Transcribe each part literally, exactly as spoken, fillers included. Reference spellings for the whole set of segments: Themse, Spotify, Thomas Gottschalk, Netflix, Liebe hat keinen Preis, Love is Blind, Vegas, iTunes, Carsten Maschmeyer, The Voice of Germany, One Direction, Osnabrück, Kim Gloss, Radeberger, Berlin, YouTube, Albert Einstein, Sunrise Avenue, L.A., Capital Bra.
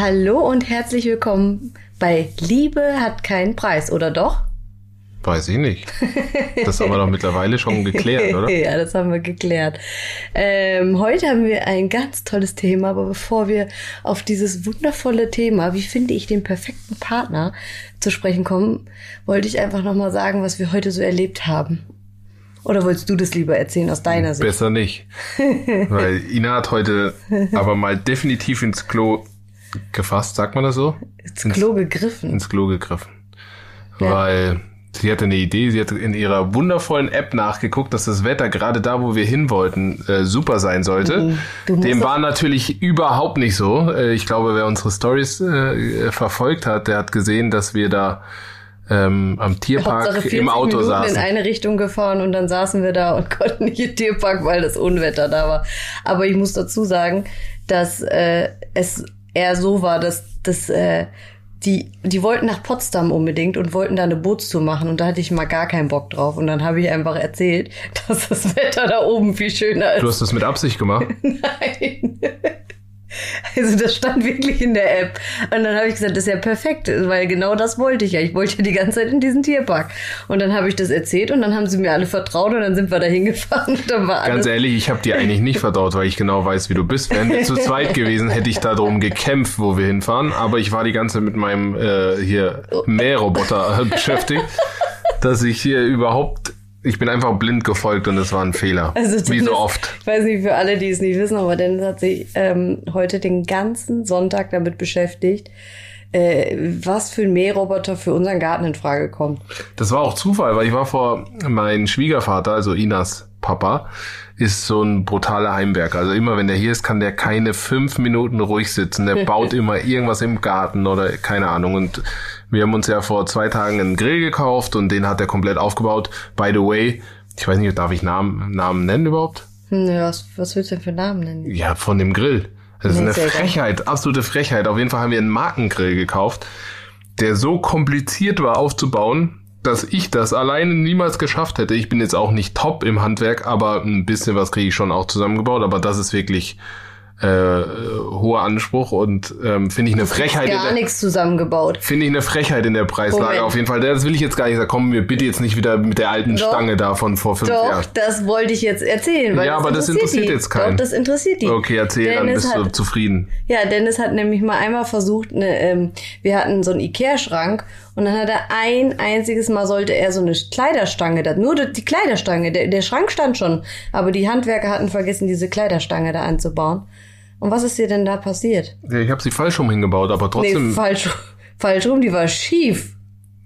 Hallo und herzlich willkommen bei Liebe hat keinen Preis, oder doch? Weiß ich nicht. Das haben wir doch mittlerweile schon geklärt, oder? Ja, das haben wir geklärt. Ähm, heute haben wir ein ganz tolles Thema, aber bevor wir auf dieses wundervolle Thema, wie finde ich den perfekten Partner, zu sprechen kommen, wollte ich einfach nochmal sagen, was wir heute so erlebt haben. Oder wolltest du das lieber erzählen aus deiner Sicht? Besser nicht, weil Ina hat heute aber mal definitiv ins Klo gefasst, sagt man das so? Ins Klo gegriffen. Ins Klo gegriffen. Ja. Weil sie hatte eine Idee, sie hatte in ihrer wundervollen App nachgeguckt, dass das Wetter gerade da, wo wir hin wollten, äh, super sein sollte. Mhm. Dem war natürlich überhaupt nicht so. Äh, ich glaube, wer unsere Storys äh, verfolgt hat, der hat gesehen, dass wir da ähm, am Tierpark im Auto Minuten saßen. In eine Richtung gefahren und dann saßen wir da und konnten nicht im Tierpark, weil das Unwetter da war. Aber ich muss dazu sagen, dass äh, es eher so war, dass das äh, die die wollten nach Potsdam unbedingt und wollten da eine Bootstour machen und da hatte ich mal gar keinen Bock drauf und dann habe ich einfach erzählt, dass das Wetter da oben viel schöner ist. Du hast das mit Absicht gemacht? Nein. Also das stand wirklich in der App und dann habe ich gesagt, das ist ja perfekt, weil genau das wollte ich ja. Ich wollte ja die ganze Zeit in diesen Tierpark und dann habe ich das erzählt und dann haben sie mir alle vertraut und dann sind wir da hingefahren und dann war alles. Ganz ehrlich, ich habe dir eigentlich nicht vertraut, weil ich genau weiß, wie du bist. Wären wir zu zweit gewesen, hätte ich darum gekämpft, wo wir hinfahren, aber ich war die ganze Zeit mit meinem äh, hier Mähroboter beschäftigt, dass ich hier überhaupt... Ich bin einfach blind gefolgt und es war ein Fehler, also wie so oft. Ich weiß nicht, für alle, die es nicht wissen, aber Dennis hat sich ähm, heute den ganzen Sonntag damit beschäftigt, äh, was für ein Mähroboter für unseren Garten in Frage kommt. Das war auch Zufall, weil ich war vor, mein Schwiegervater, also Inas Papa, ist so ein brutaler Heimwerker. Also immer, wenn der hier ist, kann der keine fünf Minuten ruhig sitzen. Der baut immer irgendwas im Garten oder keine Ahnung und... Wir haben uns ja vor zwei Tagen einen Grill gekauft und den hat er komplett aufgebaut. By the way, ich weiß nicht, darf ich Namen, Namen nennen überhaupt? Nö, was, was willst du denn für Namen nennen? Ja, von dem Grill. Das ist eine Frechheit, absolute Frechheit. Auf jeden Fall haben wir einen Markengrill gekauft, der so kompliziert war aufzubauen, dass ich das alleine niemals geschafft hätte. Ich bin jetzt auch nicht top im Handwerk, aber ein bisschen was kriege ich schon auch zusammengebaut. Aber das ist wirklich... Äh, hoher Anspruch und ähm, finde ich eine Frechheit. Gar nichts zusammengebaut. Finde ich eine Frechheit in der Preislage. Moment. Auf jeden Fall. Das will ich jetzt gar nicht sagen. Kommen wir bitte jetzt nicht wieder mit der alten doch, Stange da von vor fünf doch, Jahren. Doch, das wollte ich jetzt erzählen. Weil ja, das aber interessiert das interessiert die. Jetzt keinen. Doch, das interessiert die. Okay, erzähl, Dennis dann bist hat, du zufrieden. Ja, Dennis hat nämlich mal einmal versucht, ne, ähm, wir hatten so einen Ikea-Schrank und dann hat er ein einziges Mal sollte er so eine Kleiderstange, da, nur die Kleiderstange, der, der Schrank stand schon, aber die Handwerker hatten vergessen, diese Kleiderstange da anzubauen. Und was ist dir denn da passiert? Ich habe sie falsch rum hingebaut, aber trotzdem... Nee, falsch, falsch rum, die war schief.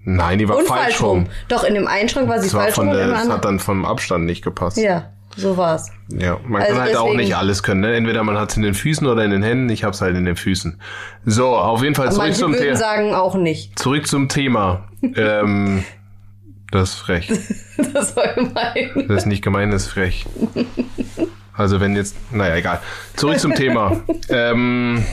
Nein, die war und falsch rum. rum. Doch, in dem einen Schrank war sie das falsch war von rum. Der, das hat dann vom Abstand nicht gepasst. Ja, so war's. Ja, man also kann halt deswegen auch nicht alles können. Ne? Entweder man hat's in den Füßen oder in den Händen. Ich hab's halt in den Füßen. So, auf jeden Fall aber zurück zum Thema. Manche würden sagen auch nicht. Zurück zum Thema. ähm, das ist frech. Das war gemein. Das ist nicht gemein, das ist frech. Also wenn jetzt, naja, egal. Zurück zum Thema. ähm,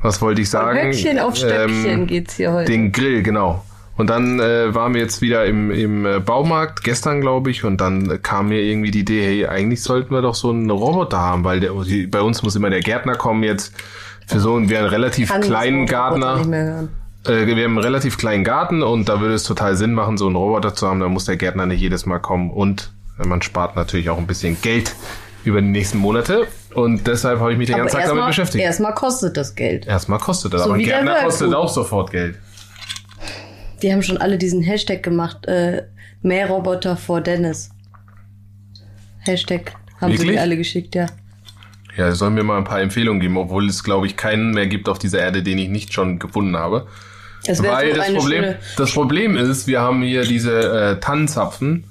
was wollte ich sagen? Von Höckchen auf Stöckchen ähm, geht's hier heute. Den Grill, genau. Und dann äh, waren wir jetzt wieder im, im Baumarkt, gestern glaube ich, und dann kam mir irgendwie die Idee, hey, eigentlich sollten wir doch so einen Roboter haben, weil der, bei uns muss immer der Gärtner kommen jetzt für so einen, wir einen relativ kleinen Gärtner. Wir haben einen relativ kleinen Garten und da würde es total Sinn machen, so einen Roboter zu haben. Da muss der Gärtner nicht jedes Mal kommen und man spart natürlich auch ein bisschen Geld über die nächsten Monate. Und deshalb habe ich mich den ganzen aber Tag damit mal, beschäftigt. Erstmal kostet das Geld. Erstmal kostet das. So aber ein Gärtner kostet auch sofort Geld. Die haben schon alle diesen Hashtag gemacht. Äh, Mähroboter vor Dennis. Hashtag haben wirklich? Sie mir alle geschickt, ja. Ja, sollen mir mal ein paar Empfehlungen geben, obwohl es, glaube ich, keinen mehr gibt auf dieser Erde, den ich nicht schon gefunden habe. Das Weil das Problem, das Problem ist, wir haben hier diese äh, Tannenzapfen.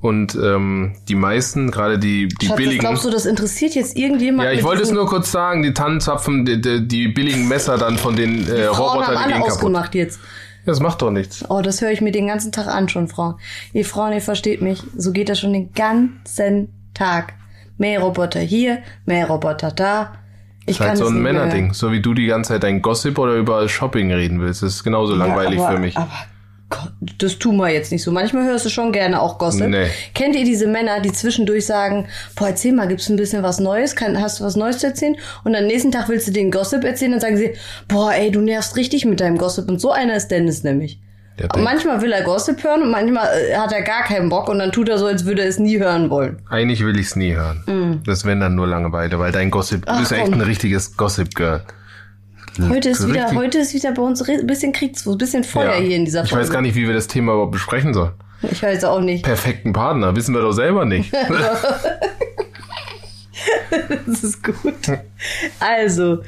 Und ähm, die meisten, gerade die, die Schatz, billigen... Glaubst du, das interessiert jetzt irgendjemand? Ja, ich wollte es nur kurz sagen, die Tannenzapfen, die, die, die billigen Messer dann von den äh, Robotern, die gehen kaputt. Ausgemacht jetzt. Das macht doch nichts. Oh, das höre ich mir den ganzen Tag an schon, Frauen. Ihr Frauen, ihr versteht mich, so geht das schon den ganzen Tag. Mehr Roboter hier, mehr Roboter da. Das ich ist halt so ein Männerding. Mehr. So wie du die ganze Zeit dein Gossip oder über Shopping reden willst. Das ist genauso langweilig ja, aber, für mich. Aber Gott, das tun wir jetzt nicht so. Manchmal hörst du schon gerne auch Gossip. Nee. Kennt ihr diese Männer, die zwischendurch sagen, boah, erzähl mal, gibt's ein bisschen was Neues? Kann, hast du was Neues zu erzählen? Und am nächsten Tag willst du denen Gossip erzählen und sagen sie, boah, ey, du nervst richtig mit deinem Gossip. Und so einer ist Dennis nämlich. Ja, und manchmal will er Gossip hören und manchmal hat er gar keinen Bock und dann tut er so, als würde er es nie hören wollen. Eigentlich will ich es nie hören. Mm. Das wären dann nur Langeweile, weil dein Gossip, Ach, du bist ja echt ein richtiges Gossip-Girl. Heute ist, wieder, heute ist wieder bei uns ein bisschen Kriegsfuß, ein bisschen Feuer ja. hier in dieser Folge. Ich weiß gar nicht, wie wir das Thema überhaupt besprechen sollen. Ich weiß auch nicht. Perfekten Partner, wissen wir doch selber nicht. Das ist gut. Also,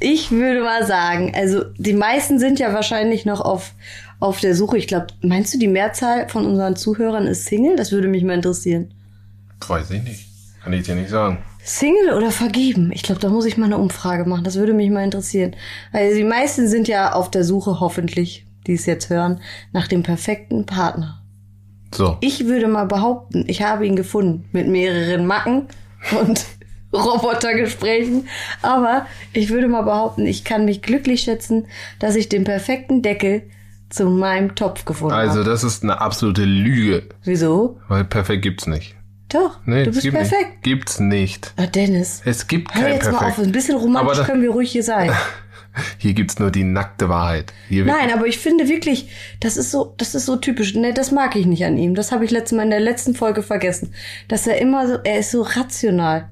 ich würde mal sagen, also die meisten sind ja wahrscheinlich noch auf... auf der Suche. Ich glaube, meinst du, die Mehrzahl von unseren Zuhörern ist Single? Das würde mich mal interessieren. Weiß ich nicht. Kann ich dir nicht sagen. Single oder vergeben? Ich glaube, da muss ich mal eine Umfrage machen. Das würde mich mal interessieren. Weil die meisten sind ja auf der Suche, hoffentlich, die es jetzt hören, nach dem perfekten Partner. So. Ich würde mal behaupten, ich habe ihn gefunden. Mit mehreren Macken und Robotergesprächen. Aber ich würde mal behaupten, ich kann mich glücklich schätzen, dass ich den perfekten Deckel zu meinem Topf gefunden habe. Also das ist eine absolute Lüge. Wieso? Weil perfekt gibt's nicht. Doch, nee, du bist gibt perfekt. Nicht. Gibt's nicht. Ah, Dennis. Es gibt kein Perfekt. Hör jetzt mal auf, ein bisschen romantisch da, können wir ruhig hier sein. Hier gibt's nur die nackte Wahrheit. Hier Nein, aber ich finde wirklich, das ist so, das ist so typisch. Ne, das mag ich nicht an ihm. Das habe ich letztes Mal in der letzten Folge vergessen. Dass er immer so, er ist so rational.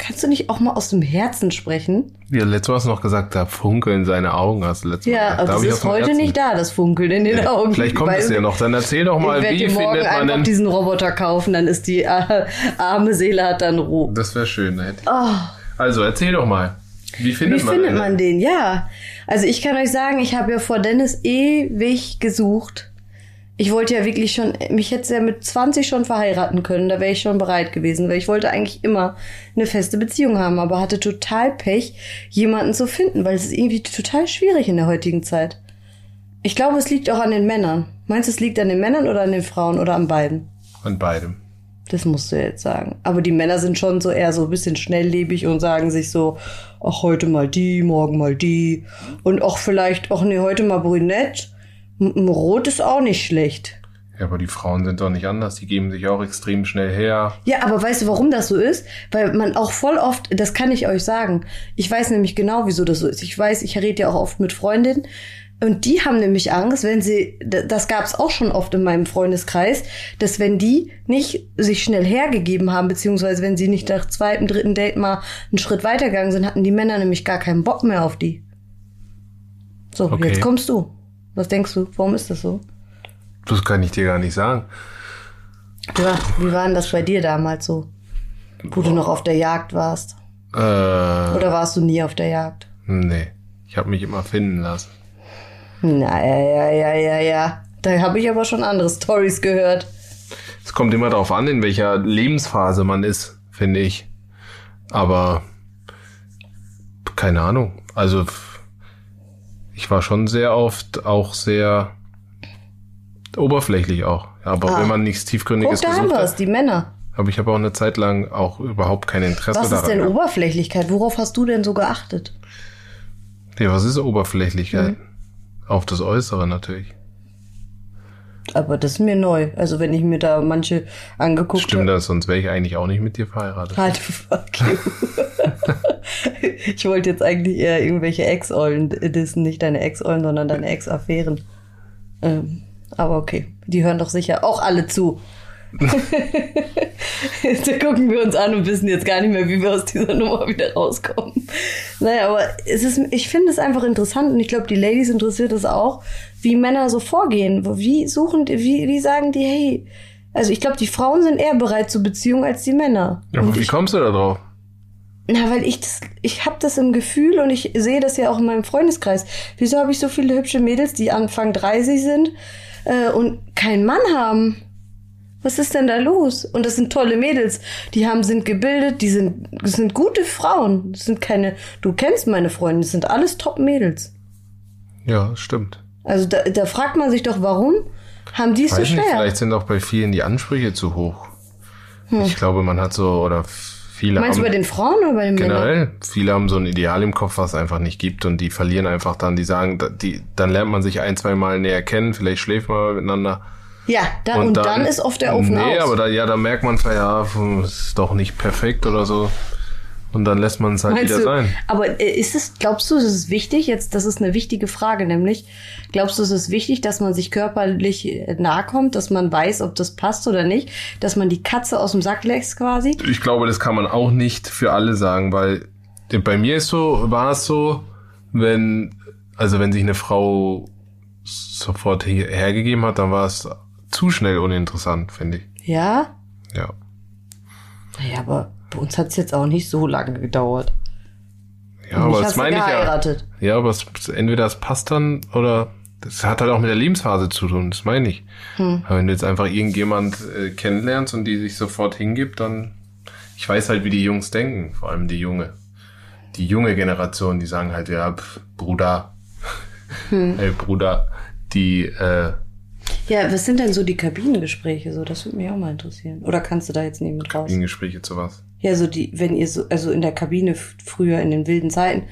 Kannst du nicht auch mal aus dem Herzen sprechen? Ja, letztes Mal hast du noch gesagt, da funkeln seine Augen. Hast du letztes Mal ja, gesagt, aber das ist heute Herzen. Nicht da, das Funkeln in den ja, Augen. Vielleicht kommt es ja noch. Dann erzähl doch mal, wie findet man denn... Ich werde morgen einfach diesen Roboter kaufen, dann ist die äh, arme Seele hat dann Ruhe. Das wäre schön. Hätte ich. Oh. Also, erzähl doch mal. Wie findet, wie man, findet den? man den? Ja, also ich kann euch sagen, ich habe ja vor Dennis ewig gesucht. Ich wollte ja wirklich schon, mich hätte ja mit zwanzig schon verheiraten können, da wäre ich schon bereit gewesen, weil ich wollte eigentlich immer eine feste Beziehung haben, aber hatte total Pech, jemanden zu finden, weil es ist irgendwie total schwierig in der heutigen Zeit. Ich glaube, es liegt auch an den Männern. Meinst du, es liegt an den Männern oder an den Frauen oder an beiden? An beidem. Das musst du jetzt sagen. Aber die Männer sind schon so eher so ein bisschen schnelllebig und sagen sich so, ach, heute mal die, morgen mal die und auch vielleicht, ach nee, heute mal brünett. Rot ist auch nicht schlecht. Ja, aber die Frauen sind doch nicht anders. Die geben sich auch extrem schnell her. Ja, aber weißt du, warum das so ist? Weil man auch voll oft, das kann ich euch sagen, ich weiß nämlich genau, wieso das so ist. Ich weiß, ich rede ja auch oft mit Freundinnen und die haben nämlich Angst, wenn sie, das gab's auch schon oft in meinem Freundeskreis, dass wenn die nicht sich schnell hergegeben haben, beziehungsweise wenn sie nicht nach zweitem, dritten Date mal einen Schritt weitergegangen sind, hatten die Männer nämlich gar keinen Bock mehr auf die. So, okay. Jetzt kommst du. Was denkst du? Warum ist das so? Das kann ich dir gar nicht sagen. Ja, wie war denn das bei dir damals so? Wo Boah. du noch auf der Jagd warst? Äh, Oder warst du nie auf der Jagd? Nee, ich habe mich immer finden lassen. Na ja, ja, ja, ja, ja. Da habe ich aber schon andere Storys gehört. Es kommt immer darauf an, in welcher Lebensphase man ist, finde ich. Aber keine Ahnung. Also... Ich war schon sehr oft auch sehr oberflächlich auch. Aber ah. wenn man nichts Tiefgründiges Guck, da haben wir es, die Männer. Aber ich habe auch eine Zeit lang auch überhaupt kein Interesse daran. Was ist daran. denn Oberflächlichkeit? Worauf hast du denn so geachtet? Ja, was ist Oberflächlichkeit? Mhm. Auf das Äußere natürlich. Aber das ist mir neu. Also wenn ich mir da manche angeguckt habe. Stimmt das, sonst wäre ich eigentlich auch nicht mit dir verheiratet. Halt, fuck you. Ich wollte jetzt eigentlich eher irgendwelche Ex-Ollen dissen. Nicht deine Ex-Ollen, sondern deine Ex-Affären. Ähm, aber okay, die hören doch sicher auch alle zu. Jetzt gucken wir uns an und wissen jetzt gar nicht mehr, wie wir aus dieser Nummer wieder rauskommen. Naja, aber es ist, ich finde es einfach interessant und ich glaube, die Ladies interessiert es auch, wie Männer so vorgehen. Wie suchen, wie, wie sagen die, hey, also ich glaube, die Frauen sind eher bereit zur Beziehung als die Männer. Ja, aber und wie ich, kommst du da drauf? Na, weil ich das, ich habe das im Gefühl und ich sehe das ja auch in meinem Freundeskreis. Wieso habe ich so viele hübsche Mädels, die Anfang dreißig sind äh, und keinen Mann haben? Was ist denn da los? Und das sind tolle Mädels. Die haben, sind gebildet, die sind, das sind gute Frauen. Das sind keine, du kennst meine Freunde, das sind alles Top-Mädels. Ja, stimmt. Also da, da fragt man sich doch, warum haben die es so schwer? Vielleicht sind auch bei vielen die Ansprüche zu hoch. Hm. Ich glaube, man hat so, oder viele meinst haben, du bei den Frauen oder bei den Männern? Generell, viele haben so ein Ideal im Kopf, was es einfach nicht gibt, und die verlieren einfach dann, die sagen, die, dann lernt man sich ein, zwei Mal näher kennen, vielleicht schläft man miteinander. Ja, da, und, und dann, dann ist oft der Ofen nee, aus. Nee, aber da, ja, da merkt man zwar, ja, ist doch nicht perfekt oder so. Und dann lässt man es halt meinst wieder du, sein. Aber ist es, glaubst du, ist es wichtig, jetzt, das ist eine wichtige Frage, nämlich, glaubst du, ist es wichtig, dass man sich körperlich nahe kommt, dass man weiß, ob das passt oder nicht, dass man die Katze aus dem Sack lässt quasi? Ich glaube, das kann man auch nicht für alle sagen, weil bei mir ist so, war es so, wenn, also wenn sich eine Frau sofort hergegeben hat, dann war es zu schnell uninteressant, finde ich. Ja? Ja. Naja, aber bei uns hat es jetzt auch nicht so lange gedauert. Ja, aber das meine ich ja. Ja, aber es, entweder es passt dann oder das hat halt auch mit der Lebensphase zu tun, das meine ich. Hm. Aber wenn du jetzt einfach irgendjemand äh, kennenlernst und die sich sofort hingibt, dann, ich weiß halt, wie die Jungs denken, vor allem die junge. Die junge Generation, die sagen halt, ja, pf, Bruder, hm. ey, Bruder, die, äh, ja, was sind denn so die Kabinengespräche? So, das würde mich auch mal interessieren. Oder kannst du da jetzt nicht mit raus? Kabinengespräche zu was? Ja, so die, wenn ihr so, also in der Kabine f- früher in den wilden Zeiten,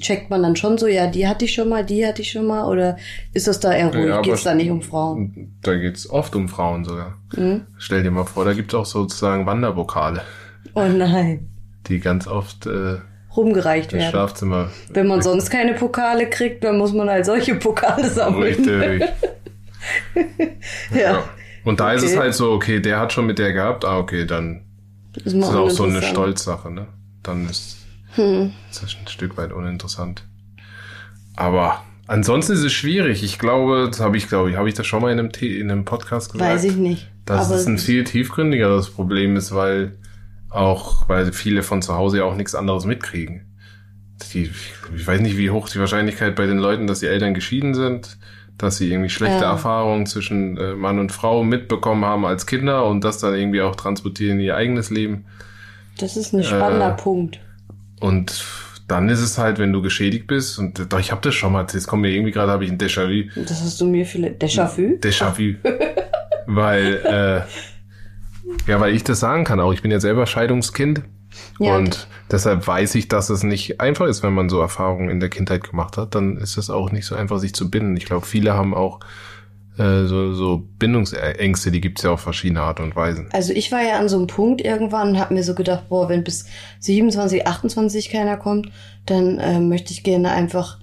checkt man dann schon so, ja, die hatte ich schon mal, die hatte ich schon mal, oder ist das da eher ruhig? Ja, geht's da nicht um Frauen? Da geht's oft um Frauen sogar. Mhm. Stell dir mal vor, da gibt's auch sozusagen Wandervokale. Oh nein. Die ganz oft, äh, rumgereicht werden. Schlafzimmer. Wenn man sonst keine Pokale kriegt, dann muss man halt solche Pokale sammeln. Richtig. ja. ja. Und da okay. ist es halt so, okay, der hat schon mit der gehabt, ah, okay, dann das ist es auch so eine Stolzsache, ne? Dann ist hm. das ist ein Stück weit uninteressant. Aber ansonsten ist es schwierig. Ich glaube, das habe ich, glaube ich, habe ich das schon mal in einem, in einem Podcast gesagt? Weiß ich nicht. Dass es ein viel tiefgründigeres Problem ist, weil auch, weil viele von zu Hause ja auch nichts anderes mitkriegen. Die, ich weiß nicht, wie hoch die Wahrscheinlichkeit bei den Leuten, dass die Eltern geschieden sind, dass sie irgendwie schlechte ja. Erfahrungen zwischen äh, Mann und Frau mitbekommen haben als Kinder und das dann irgendwie auch transportieren in ihr eigenes Leben. Das ist ein spannender äh, Punkt. Und dann ist es halt, wenn du geschädigt bist, und doch, ich habe das schon mal, jetzt kommt mir irgendwie gerade, habe ich ein Déjà-vu. Das hast du mir vielleicht, Déjà-vu? Déjà-vu. weil, äh, ja, weil ich das sagen kann auch. Ich bin ja selber Scheidungskind ja, und das. deshalb weiß ich, dass es nicht einfach ist, wenn man so Erfahrungen in der Kindheit gemacht hat, dann ist es auch nicht so einfach, sich zu binden. Ich glaube, viele haben auch äh, so, so Bindungsängste, die gibt's ja auf verschiedene Art und Weisen. Also ich war ja an so einem Punkt irgendwann und habe mir so gedacht, boah, wenn bis siebenundzwanzig, achtundzwanzig keiner kommt, dann äh, möchte ich gerne einfach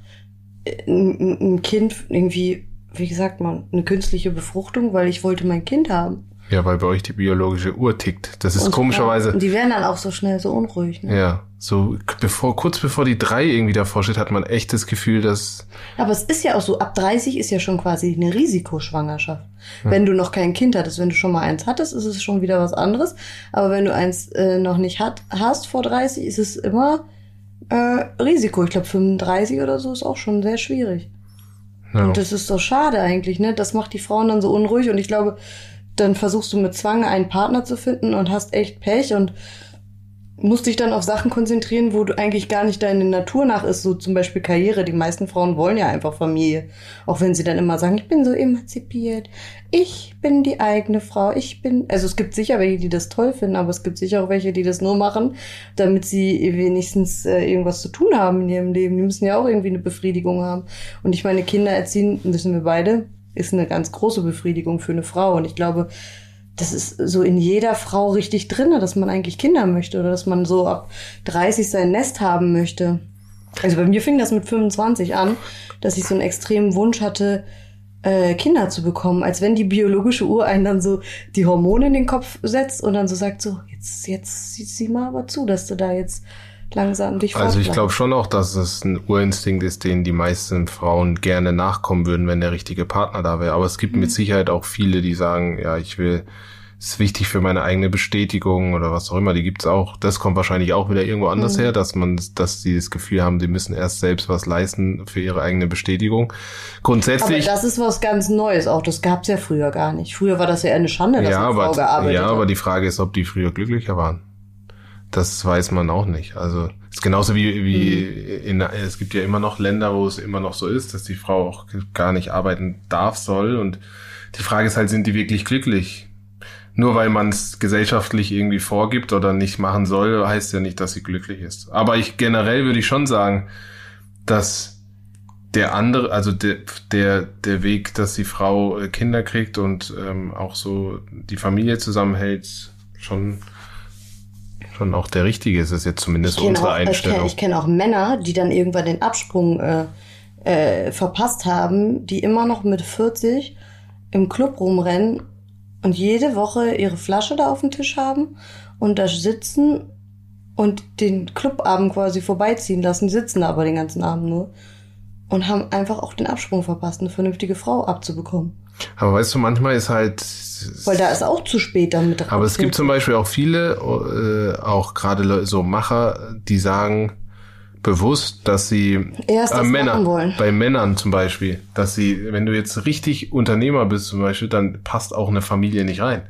ein, ein Kind irgendwie, wie gesagt, man, eine künstliche Befruchtung, weil ich wollte mein Kind haben. Ja, weil bei euch die biologische Uhr tickt. Das ist und komischerweise... Und die werden dann auch so schnell so unruhig. Ne? Ja, so bevor kurz bevor die drei irgendwie davor steht, hat man echt das Gefühl, dass... Aber es ist ja auch so, ab dreißig ist ja schon quasi eine Risikoschwangerschaft. Hm. Wenn du noch kein Kind hattest, wenn du schon mal eins hattest, ist es schon wieder was anderes. Aber wenn du eins äh, noch nicht hat, hast vor dreißig, ist es immer äh, Risiko. Ich glaube, fünfunddreißig oder so ist auch schon sehr schwierig. Ja. Und das ist doch schade eigentlich, ne? Das macht die Frauen dann so unruhig und ich glaube... Dann versuchst du mit Zwang einen Partner zu finden und hast echt Pech und musst dich dann auf Sachen konzentrieren, wo du eigentlich gar nicht deine Natur nach ist, so zum Beispiel Karriere. Die meisten Frauen wollen ja einfach Familie, auch wenn sie dann immer sagen, ich bin so emanzipiert, ich bin die eigene Frau, ich bin... Also es gibt sicher welche, die das toll finden, aber es gibt sicher auch welche, die das nur machen, damit sie wenigstens äh, irgendwas zu tun haben in ihrem Leben. Die müssen ja auch irgendwie eine Befriedigung haben. Und ich meine, Kinder erziehen müssen wir beide. Ist eine ganz große Befriedigung für eine Frau. Und ich glaube, das ist so in jeder Frau richtig drin, dass man eigentlich Kinder möchte oder dass man so ab dreißig sein Nest haben möchte. Also bei mir fing das mit fünfundzwanzig an, dass ich so einen extremen Wunsch hatte, äh, Kinder zu bekommen. Als wenn die biologische Uhr einen dann so die Hormone in den Kopf setzt und dann so sagt, so jetzt, jetzt sieh mal aber zu, dass du da jetzt langsam dich also ich glaube schon auch, dass es ein Urinstinkt ist, den die meisten Frauen gerne nachkommen würden, wenn der richtige Partner da wäre. Aber es gibt mhm. mit Sicherheit auch viele, die sagen, ja, ich will, es ist wichtig für meine eigene Bestätigung oder was auch immer. Die gibt's auch. Das kommt wahrscheinlich auch wieder irgendwo anders mhm. her, dass man, dass die das Gefühl haben, sie müssen erst selbst was leisten für ihre eigene Bestätigung. Grundsätzlich. Aber das ist was ganz Neues auch. Das gab's ja früher gar nicht. Früher war das ja eher eine Schande, dass ja, eine Frau aber, gearbeitet ja, hat. Ja, aber die Frage ist, ob die früher glücklicher waren. Das weiß man auch nicht. Also ist genauso wie, wie mhm. in, es gibt ja immer noch Länder, wo es immer noch so ist, dass die Frau auch gar nicht arbeiten darf, soll. Und die Frage ist halt, sind die wirklich glücklich? nur weil man es gesellschaftlich irgendwie vorgibt oder nicht machen soll, heißt ja nicht, dass sie glücklich ist. Aber ich generell würde ich schon sagen, dass der andere, also der der der Weg, dass die Frau Kinder kriegt und ähm, auch so die Familie zusammenhält, schon schon auch der richtige ist, ist jetzt zumindest unsere auch, Einstellung. Ich kenne kenn auch Männer, die dann irgendwann den Absprung äh, äh, verpasst haben, die immer noch mit vierzig im Club rumrennen und jede Woche ihre Flasche da auf dem Tisch haben und da sitzen und den Clubabend quasi vorbeiziehen lassen, sitzen aber den ganzen Abend nur. Und haben einfach auch den Absprung verpasst, eine vernünftige Frau abzubekommen. Aber weißt du, manchmal ist halt... Weil da ist auch zu spät dann mit dran. Aber es gibt zum Beispiel auch viele, äh, auch gerade so Macher, die sagen bewusst, dass sie... Erst das äh, Männer, machen wollen. Bei Männern zum Beispiel, dass sie, wenn du jetzt richtig Unternehmer bist zum Beispiel, dann passt auch eine Familie nicht rein.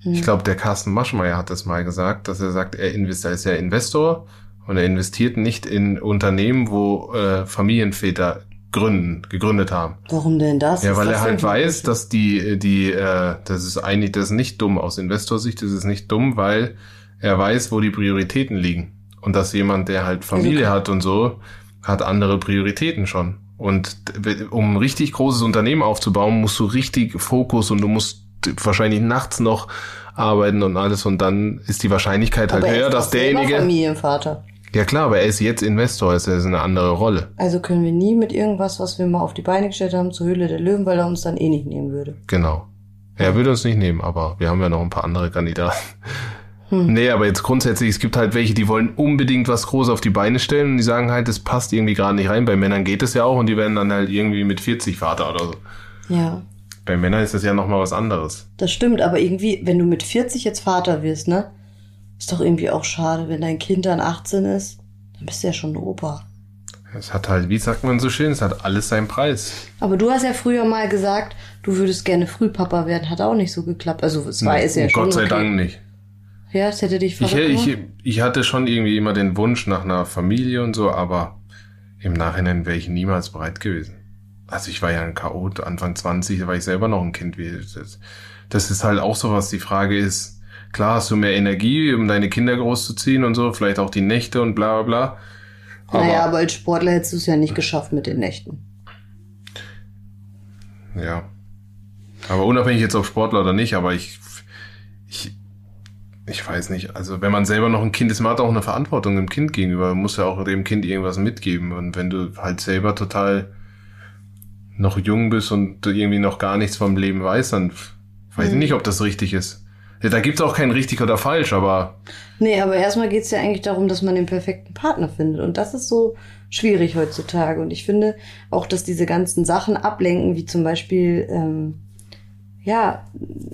Hm. Ich glaube, der Carsten Maschmeyer hat das mal gesagt, dass er sagt, er invest- ist ja Investor. Und er investiert nicht in Unternehmen, wo äh, Familienväter gründen, gegründet haben. Warum denn das? Ja, weil er halt weiß, dass die, die, äh, das ist eigentlich, das ist nicht dumm. Aus Investorsicht ist es nicht dumm, weil er weiß, wo die Prioritäten liegen. Und dass jemand, der halt Familie hat und so, hat andere Prioritäten schon. Und um ein richtig großes Unternehmen aufzubauen, musst du richtig Fokus und du musst wahrscheinlich nachts noch arbeiten und alles. Und dann ist die Wahrscheinlichkeit halt höher, dass derjenige... Familienvater. Ja klar, aber er ist jetzt Investor, ist er ist eine andere Rolle. Also können wir nie mit irgendwas, was wir mal auf die Beine gestellt haben, zur Höhle der Löwen, weil er uns dann eh nicht nehmen würde. Genau. Er würde uns nicht nehmen, aber wir haben ja noch ein paar andere Kandidaten. Hm. Nee, aber jetzt grundsätzlich, es gibt halt welche, die wollen unbedingt was Großes auf die Beine stellen und die sagen halt, das passt irgendwie gerade nicht rein. Bei Männern geht es ja auch und die werden dann halt irgendwie mit vierzig Vater oder so. Ja. Bei Männern ist das ja nochmal was anderes. Das stimmt, aber irgendwie, wenn du mit vierzig jetzt Vater wirst, ne? Ist doch irgendwie auch schade, wenn dein Kind dann achtzehn ist, dann bist du ja schon ein Opa. Es hat halt, wie sagt man so schön, es hat alles seinen Preis. Aber du hast ja früher mal gesagt, du würdest gerne Frühpapa werden, hat auch nicht so geklappt. Also es war es ja schon. Gott sei Dank nicht. Ja, es hätte dich verrückt gemacht. Ich, ich hatte schon irgendwie immer den Wunsch nach einer Familie und so, aber im Nachhinein wäre ich niemals bereit gewesen. Also ich war ja ein Chaot, Anfang zwanzig, da war ich selber noch ein Kind. Das ist halt auch sowas, die Frage ist, klar, hast du mehr Energie, um deine Kinder großzuziehen und so, vielleicht auch die Nächte und bla bla bla. Naja, aber als Sportler hättest du es ja nicht geschafft mit den Nächten. Ja. Aber unabhängig jetzt ob Sportler oder nicht, aber ich, ich, ich weiß nicht. Also wenn man selber noch ein Kind ist, man hat auch eine Verantwortung dem Kind gegenüber. Man muss ja auch dem Kind irgendwas mitgeben. Und wenn du halt selber total noch jung bist und irgendwie noch gar nichts vom Leben weißt, dann weiß ich nicht, ob das richtig ist. Ja, da gibt's auch kein richtig oder falsch, aber... Nee, aber erstmal geht's ja eigentlich darum, dass man den perfekten Partner findet. Und das ist so schwierig heutzutage. Und ich finde auch, dass diese ganzen Sachen ablenken, wie zum Beispiel, ähm, ja,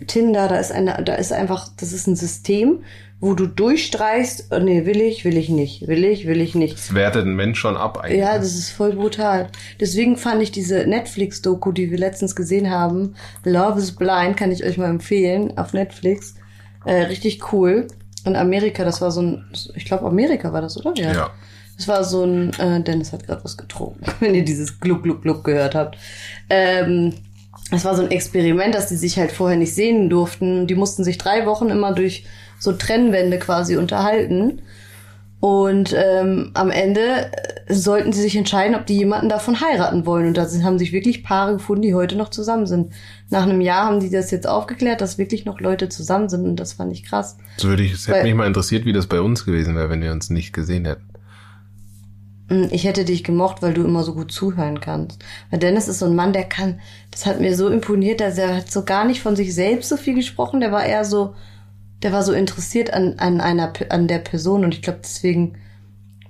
Tinder, da ist eine, da ist einfach, das ist ein System, wo du durchstreichst, oh, nee, will ich, will ich nicht, will ich, will ich nicht. Das wertet ein Mensch schon ab eigentlich. Ja, das ist voll brutal. Deswegen fand ich diese Netflix-Doku, die wir letztens gesehen haben, Love is Blind, kann ich euch mal empfehlen, auf Netflix, äh, richtig cool. Und Amerika, das war so ein, ich glaube Amerika war das, oder? Ja. ja. Das war so ein, äh, Dennis hat gerade was getrunken, wenn ihr dieses Gluck, Gluck, Gluck gehört habt. Ähm... Es war so ein Experiment, dass die sich halt vorher nicht sehen durften. Die mussten sich drei Wochen immer durch so Trennwände quasi unterhalten. Und ähm, am Ende sollten sie sich entscheiden, ob die jemanden davon heiraten wollen. Und da haben sich wirklich Paare gefunden, die heute noch zusammen sind. Nach einem Jahr haben die das jetzt aufgeklärt, dass wirklich noch Leute zusammen sind. Und das fand ich krass. Das würde ich, es hätte Weil, mich mal interessiert, wie das bei uns gewesen wäre, wenn wir uns nicht gesehen hätten. Ich hätte dich gemocht, weil du immer so gut zuhören kannst. Weil Dennis ist so ein Mann, der kann, das hat mir so imponiert, dass er hat so gar nicht von sich selbst so viel gesprochen, der war eher so, der war so interessiert an, an einer, an der Person und ich glaube, deswegen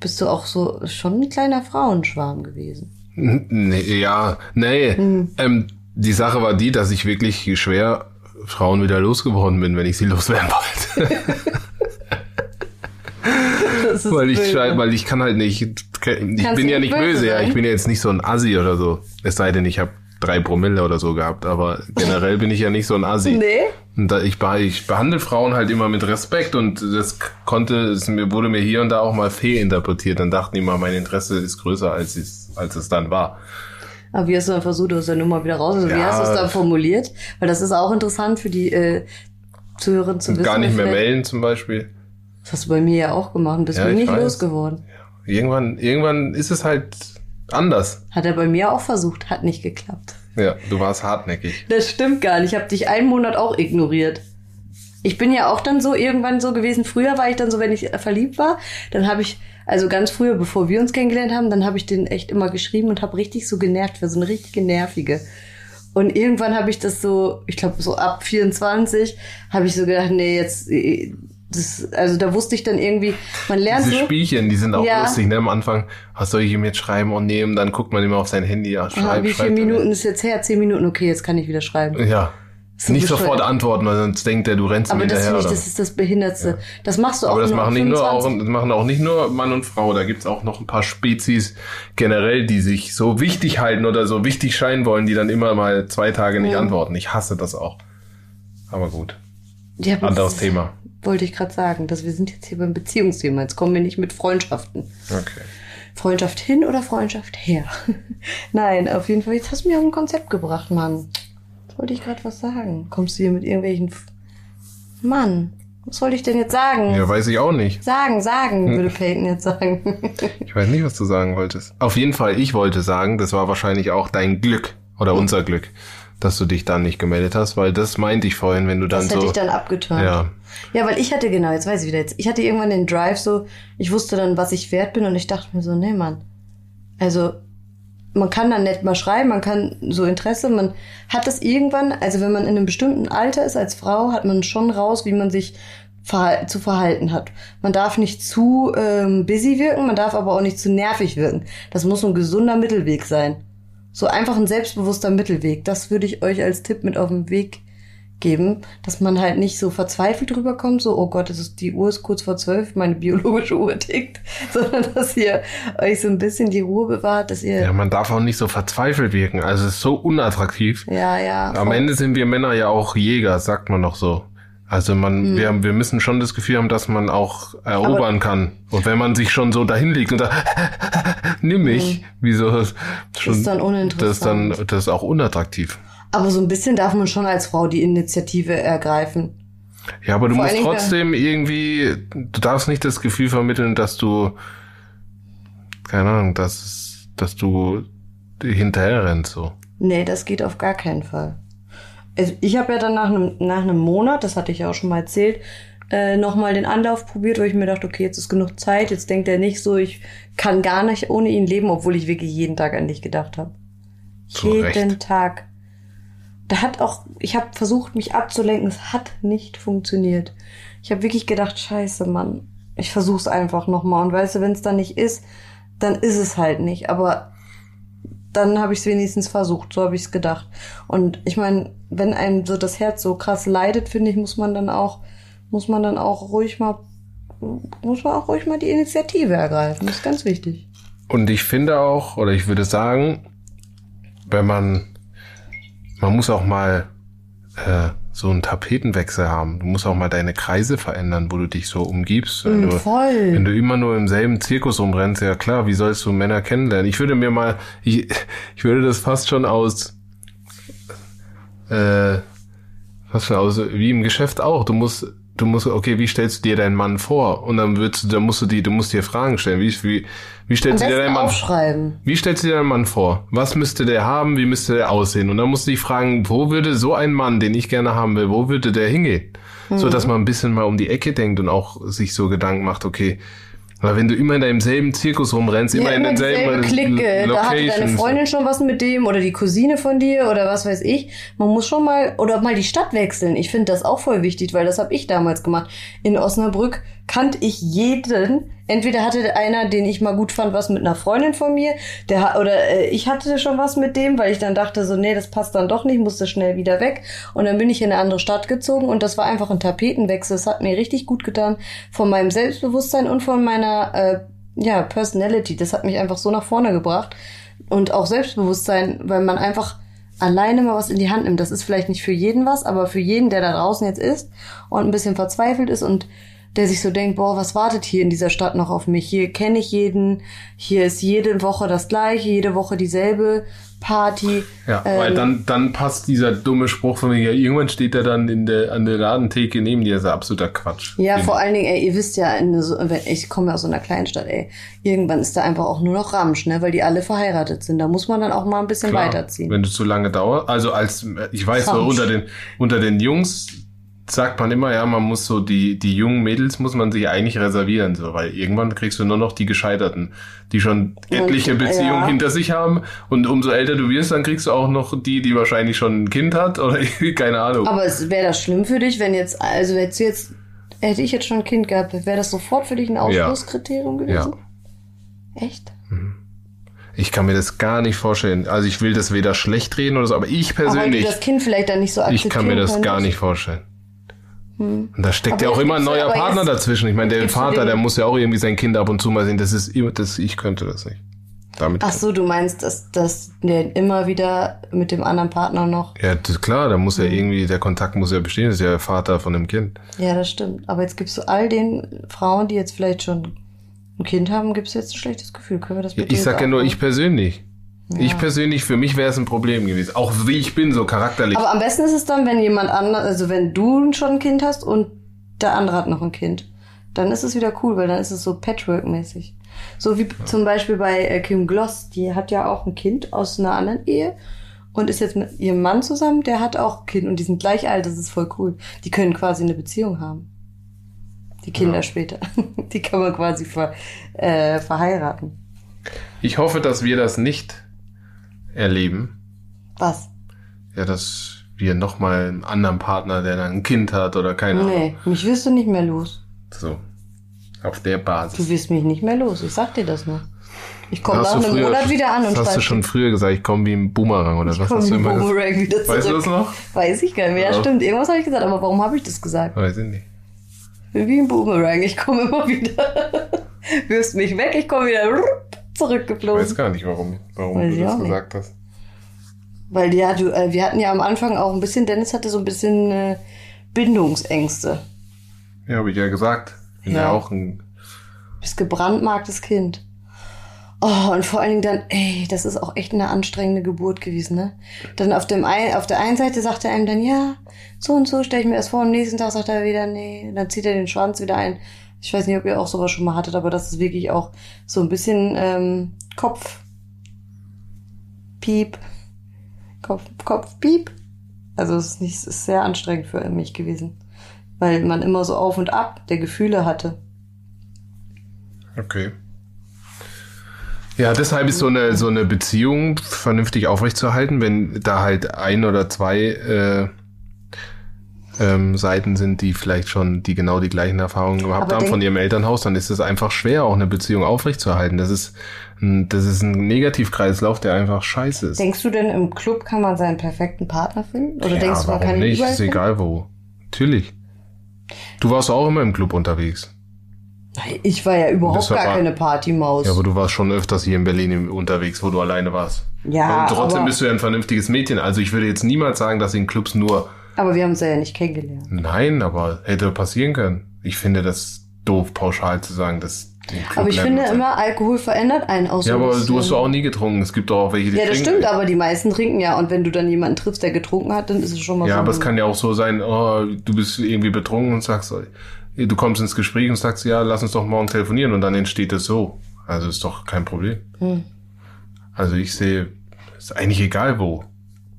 bist du auch so schon ein kleiner Frauenschwarm gewesen. Nee, ja, nee, hm. ähm, die Sache war die, dass ich wirklich schwer Frauen wieder losgeworden bin, wenn ich sie loswerden wollte. Weil ich, weil ich kann halt nicht, ich Kannst bin ja nicht böse, ja, ich bin ja jetzt nicht so ein Assi oder so. Es sei denn, ich habe drei Promille oder so gehabt, aber generell bin ich ja nicht so ein Assi. Nee. Und da, ich, ich behandle Frauen halt immer mit Respekt und das konnte, es wurde mir hier und da auch mal fehlinterpretiert. Dann dachten die mal, mein Interesse ist größer, als es, als es dann war. Aber wie hast du dann versucht, du hast ja nun mal wieder raus, also ja. Wie hast du es dann formuliert? Weil das ist auch interessant für die, äh, Zuhören zu und wissen. Gar nicht mehr melden zum Beispiel. Das hast du bei mir ja auch gemacht und bist ja, du nicht weiß. losgeworden. Ja. Irgendwann, irgendwann ist es halt anders. Hat er bei mir auch versucht, hat nicht geklappt. Ja, du warst hartnäckig. Das stimmt gar nicht. Ich habe dich einen Monat auch ignoriert. Ich bin ja auch dann so irgendwann so gewesen. Früher war ich dann so, wenn ich verliebt war, dann habe ich, also ganz früher, bevor wir uns kennengelernt haben, dann habe ich den echt immer geschrieben und habe richtig so genervt, war so eine richtige Nervige. Und irgendwann habe ich das so, ich glaube so ab vierundzwanzig, habe ich so gedacht, nee, jetzt, das, also da wusste ich dann irgendwie, man lernt diese so. Diese Spielchen, die sind auch ja. lustig, ne, am Anfang, was soll ich ihm jetzt schreiben und nehmen, dann guckt man immer auf sein Handy, ja, schreib, ja, wie viele Minuten dann. Ist jetzt her? Zehn Minuten, okay, jetzt kann ich wieder schreiben. Ja. So nicht bescheuert. Sofort antworten, weil sonst denkt er, du rennst mir hinterher. Aber das finde ich, das ist das Behindertste. Ja. Das machst du auch. Aber das, nur machen, nicht nur auch, das machen auch nicht nur Mann und Frau. Da gibt's auch noch ein paar Spezies generell, die sich so wichtig halten oder so wichtig scheinen wollen, die dann immer mal zwei Tage nicht ja. antworten. Ich hasse das auch. Aber gut. Ja, aber anderes Thema. Wollte ich gerade sagen, dass wir sind jetzt hier beim Beziehungsthema. Jetzt kommen wir nicht mit Freundschaften. Okay. Freundschaft hin oder Freundschaft her? Nein, auf jeden Fall. Jetzt hast du mir auch ein Konzept gebracht, Mann. Wollte ich gerade was sagen? Kommst du hier mit irgendwelchen... F- Mann, was wollte ich denn jetzt sagen? Ja, weiß ich auch nicht. Sagen, sagen, würde Peyton jetzt sagen. Ich weiß nicht, was du sagen wolltest. Auf jeden Fall, ich wollte sagen, das war wahrscheinlich auch dein Glück oder mhm. unser Glück, dass du dich dann nicht gemeldet hast, weil das meinte ich vorhin, wenn du dann so... Das hätte so, ich dann abgeturnt. Ja. ja, weil ich hatte, genau, jetzt weiß ich wieder, jetzt. ich hatte irgendwann den Drive so, ich wusste dann, was ich wert bin und ich dachte mir so, nee, Mann, also... Man kann dann nicht mal schreiben, man kann so Interesse, man hat das irgendwann, also wenn man in einem bestimmten Alter ist als Frau, hat man schon raus, wie man sich verhal- zu verhalten hat. Man darf nicht zu ähm, busy wirken, man darf aber auch nicht zu nervig wirken. Das muss ein gesunder Mittelweg sein. So einfach ein selbstbewusster Mittelweg. Das würde ich euch als Tipp mit auf den Weg geben, dass man halt nicht so verzweifelt drüber kommt, so, oh Gott, es ist, die Uhr ist kurz vor zwölf, meine biologische Uhr tickt, sondern dass ihr euch so ein bisschen die Ruhe bewahrt, dass ihr... Ja, man darf auch nicht so verzweifelt wirken, also es ist so unattraktiv. Ja, ja. Am voll. Ende sind wir Männer ja auch Jäger, sagt man doch so. Also man, hm. wir, wir müssen schon das Gefühl haben, dass man auch erobern aber, kann. Und wenn man sich schon so dahin liegt und sagt, nimm mich, hm. wieso... Das ist dann uninteressant. Das ist, dann, das ist auch unattraktiv. Aber so ein bisschen darf man schon als Frau die Initiative ergreifen. Ja, aber du Vor musst trotzdem irgendwie, du darfst nicht das Gefühl vermitteln, dass du, keine Ahnung, dass, dass du hinterher rennst, so. Nee, das geht auf gar keinen Fall. Also ich habe ja dann nach einem, nach einem Monat, das hatte ich ja auch schon mal erzählt, äh, nochmal den Anlauf probiert, weil ich mir dachte, okay, jetzt ist genug Zeit, jetzt denkt er nicht so, ich kann gar nicht ohne ihn leben, obwohl ich wirklich jeden Tag an dich gedacht habe. Jeden Recht. Tag. Da hat auch, ich habe versucht, mich abzulenken. Es hat nicht funktioniert. Ich habe wirklich gedacht, scheiße, Mann. Ich versuche es einfach nochmal. Und weißt du, wenn es dann nicht ist, dann ist es halt nicht. Aber dann habe ich es wenigstens versucht. So habe ich es gedacht. Und ich meine, wenn einem so das Herz so krass leidet, finde ich, muss man dann auch, muss man dann auch ruhig mal, muss man auch ruhig mal die Initiative ergreifen. Das ist ganz wichtig. Und ich finde auch, oder ich würde sagen, wenn man Man muss auch mal äh, so einen Tapetenwechsel haben. Du musst auch mal deine Kreise verändern, wo du dich so umgibst. Wenn, mm, du, voll. wenn du immer nur im selben Zirkus rumrennst, ja klar, wie sollst du Männer kennenlernen? Ich würde mir mal, ich, ich würde das fast schon aus, äh, fast schon aus, wie im Geschäft auch. Du musst, du musst, okay, wie stellst du dir deinen Mann vor? Und dann würdest du, dann musst du die, du musst dir Fragen stellen. Wie, wie, wie stellst du dir deinen Mann vor? Wie stellst du dir deinen Mann vor? Was müsste der haben? Wie müsste der aussehen? Und dann musst du dich fragen, wo würde so ein Mann, den ich gerne haben will, wo würde der hingehen? Mhm. So, dass man ein bisschen mal um die Ecke denkt und auch sich so Gedanken macht, okay. Weil wenn du immer in deinem selben Zirkus rumrennst, ja, immer in denselben Clique, L- da hatte deine Freundin schon was mit dem oder die Cousine von dir oder was weiß ich. Man muss schon mal, oder mal die Stadt wechseln. Ich finde das auch voll wichtig, weil das habe ich damals gemacht. In Osnabrück kannte ich jeden. Entweder hatte einer, den ich mal gut fand, was mit einer Freundin von mir, der oder äh, ich hatte schon was mit dem, weil ich dann dachte so, nee, das passt dann doch nicht, musste schnell wieder weg. Und dann bin ich in eine andere Stadt gezogen und das war einfach ein Tapetenwechsel. Das hat mir richtig gut getan von meinem Selbstbewusstsein und von meiner äh, ja Personality. Das hat mich einfach so nach vorne gebracht und auch Selbstbewusstsein, weil man einfach alleine mal was in die Hand nimmt. Das ist vielleicht nicht für jeden was, aber für jeden, der da draußen jetzt ist und ein bisschen verzweifelt ist und der sich so denkt, boah, was wartet hier in dieser Stadt noch auf mich? Hier kenne ich jeden, hier ist jede Woche das Gleiche, jede Woche dieselbe Party. Ja, ähm, weil dann, dann passt dieser dumme Spruch von mir, ja, irgendwann steht er dann in der, an der Ladentheke neben dir, das ist absoluter Quatsch. Ja, vor allen Dingen, ey, ihr wisst ja, in so, ich komme ja aus so einer Kleinstadt, ey, irgendwann ist da einfach auch nur noch Ramsch, ne, weil die alle verheiratet sind. Da muss man dann auch mal ein bisschen Klar, weiterziehen. Wenn du zu lange dauerst, also als, ich weiß, unter den, unter den Jungs, sagt man immer, ja, man muss so die, die jungen Mädels muss man sich eigentlich reservieren, so, weil irgendwann kriegst du nur noch die Gescheiterten, die schon etliche und, Beziehungen ja. hinter sich haben, und umso älter du wirst, dann kriegst du auch noch die, die wahrscheinlich schon ein Kind hat oder keine Ahnung. Aber wäre das schlimm für dich, wenn jetzt, also hättest du jetzt, hätte ich jetzt schon ein Kind gehabt, wäre das sofort für dich ein Ausschlusskriterium ja. gewesen? Ja. Echt? Mhm. Ich kann mir das gar nicht vorstellen. Also ich will das weder schlecht reden oder so, aber ich persönlich. Aber das Kind vielleicht dann nicht so akzeptieren. Ich kann mir das könntest. gar nicht vorstellen. Und da steckt aber ja auch immer ein neuer Partner jetzt, dazwischen. Ich meine, der Vater, der muss ja auch irgendwie sein Kind ab und zu mal sehen. Das ist, das, ich könnte das nicht. Damit Ach so, du meinst, dass, dass der immer wieder mit dem anderen Partner noch... Ja, das ist klar, da muss ja irgendwie, der Kontakt muss ja bestehen. Das ist ja der Vater von dem Kind. Ja, das stimmt. Aber jetzt gibst du all den Frauen, die jetzt vielleicht schon ein Kind haben, gibst du jetzt ein schlechtes Gefühl. Können wir das bitte ja, ich sag ja nur, ich persönlich. Ja. Ich persönlich, für mich wäre es ein Problem gewesen. Auch wie ich bin, so charakterlich. Aber am besten ist es dann, wenn jemand anders, also wenn du schon ein Kind hast und der andere hat noch ein Kind. Dann ist es wieder cool, weil dann ist es so Patchwork-mäßig. So wie ja. zum Beispiel bei äh, Kim Gloss, die hat ja auch ein Kind aus einer anderen Ehe und ist jetzt mit ihrem Mann zusammen, der hat auch ein Kind und die sind gleich alt, das ist voll cool. Die können quasi eine Beziehung haben. Die Kinder ja. später. Die kann man quasi ver, äh, verheiraten. Ich hoffe, dass wir das nicht erleben. Was? Ja, dass wir nochmal einen anderen Partner, der dann ein Kind hat oder keine Ahnung. Nee, mich wirst du nicht mehr los. So, auf der Basis. Du wirst mich nicht mehr los, ich sag dir das noch. Ich komme nach einem Monat wieder an. Das und hast du schon früher gesagt, ich komme wie ein Boomerang oder ich was hast du immer gesagt? Wieder weißt du das noch? Weiß ich gar nicht mehr, ja, stimmt, irgendwas habe ich gesagt, aber warum habe ich das gesagt? Weiß ich nicht. Wie ein Boomerang, ich komme immer wieder. Wirst mich weg, ich komme wieder... zurückgeflogen. Ich weiß gar nicht, warum, warum du das gesagt hast. Weil ja, du, äh, wir hatten ja am Anfang auch ein bisschen, Dennis hatte so ein bisschen äh, Bindungsängste. Ja, habe ich ja gesagt. Bin ja, ja auch ein... Bist gebrandmarktes Kind. Oh, und vor allen Dingen dann, ey, das ist auch echt eine anstrengende Geburt gewesen, ne? Dann auf, dem ein, auf der einen Seite sagt er einem dann, ja, so und so stelle ich mir das vor, am nächsten Tag sagt er wieder, nee, und dann zieht er den Schwanz wieder ein. Ich weiß nicht, ob ihr auch sowas schon mal hattet, aber das ist wirklich auch so ein bisschen ähm, Kopf, Piep, Kopf, Kopf, Piep. Also es ist, nicht, es ist sehr anstrengend für mich gewesen, weil man immer so auf und ab der Gefühle hatte. Okay. Ja, deshalb ist so eine so eine Beziehung vernünftig aufrechtzuerhalten, wenn da halt ein oder zwei... Äh Ähm, Seiten sind, die vielleicht schon, die genau die gleichen Erfahrungen gehabt haben von ihrem Elternhaus, dann ist es einfach schwer, auch eine Beziehung aufrechtzuerhalten. Das ist, ein, das ist ein Negativkreislauf, der einfach scheiße ist. Denkst du denn, im Club kann man seinen perfekten Partner finden? Oder ja, denkst du, man kann ihn nicht? Ist egal wo. Natürlich. Du warst auch immer im Club unterwegs. Ich war ja überhaupt gar war, keine Partymaus. Ja, aber du warst schon öfters hier in Berlin unterwegs, wo du alleine warst. Ja. Und trotzdem aber, bist du ja ein vernünftiges Mädchen. Also ich würde jetzt niemals sagen, dass in Clubs nur... Aber wir haben es ja nicht kennengelernt. Nein, aber hätte passieren können. Ich finde das doof, pauschal zu sagen, dass... Aber ich finde immer, Alkohol verändert einen auch so. Ja, aber du hast doch auch nie getrunken. Es gibt doch auch welche, die trinken. Ja, das stimmt, aber die meisten trinken ja. Und wenn du dann jemanden triffst, der getrunken hat, dann ist es schon mal so. Ja, aber es kann ja auch so sein, oh, du bist irgendwie betrunken und sagst, du kommst ins Gespräch und sagst, ja, lass uns doch morgen telefonieren. Und dann entsteht das so. Also ist doch kein Problem. Hm. Also ich sehe, ist eigentlich egal wo.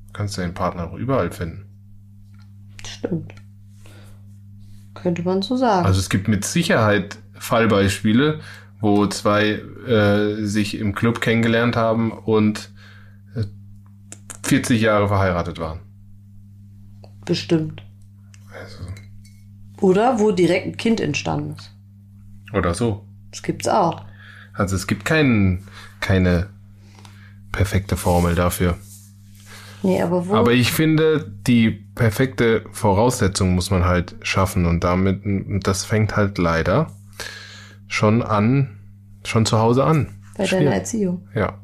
Du kannst deinen Partner überall finden. Stimmt. Könnte man so sagen. Also es gibt mit Sicherheit Fallbeispiele, wo zwei äh, sich im Club kennengelernt haben und äh, vierzig Jahre verheiratet waren. Bestimmt. Also. Oder wo direkt ein Kind entstanden ist. Oder so. Das gibt's auch. Also es gibt keinen, keine perfekte Formel dafür. Nee, aber, wo? aber ich finde, die perfekte Voraussetzung muss man halt schaffen und damit, das fängt halt leider schon an, schon zu Hause an. Bei deiner Erziehung. Ja.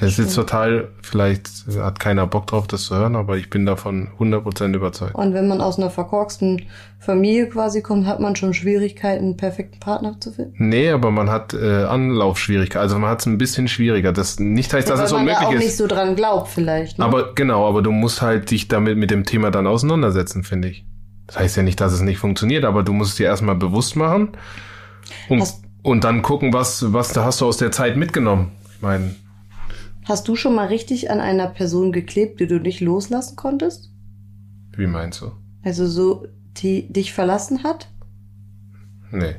Das ist jetzt total, vielleicht hat keiner Bock drauf, das zu hören, aber ich bin davon hundert Prozent überzeugt. Und wenn man aus einer verkorksten Familie quasi kommt, hat man schon Schwierigkeiten, einen perfekten Partner zu finden? Nee, aber man hat äh, Anlaufschwierigkeiten. Also man hat es ein bisschen schwieriger. Das nicht heißt, ja, dass es unmöglich ist. Weil man ja auch nicht so dran glaubt vielleicht. Ne? Aber genau, aber du musst halt dich damit mit dem Thema dann auseinandersetzen, finde ich. Das heißt ja nicht, dass es nicht funktioniert, aber du musst es dir erstmal bewusst machen und, und dann gucken, was, was da hast du aus der Zeit mitgenommen. Ich meine... Hast du schon mal richtig an einer Person geklebt, die du nicht loslassen konntest? Wie meinst du? Also so, die dich verlassen hat? Nee.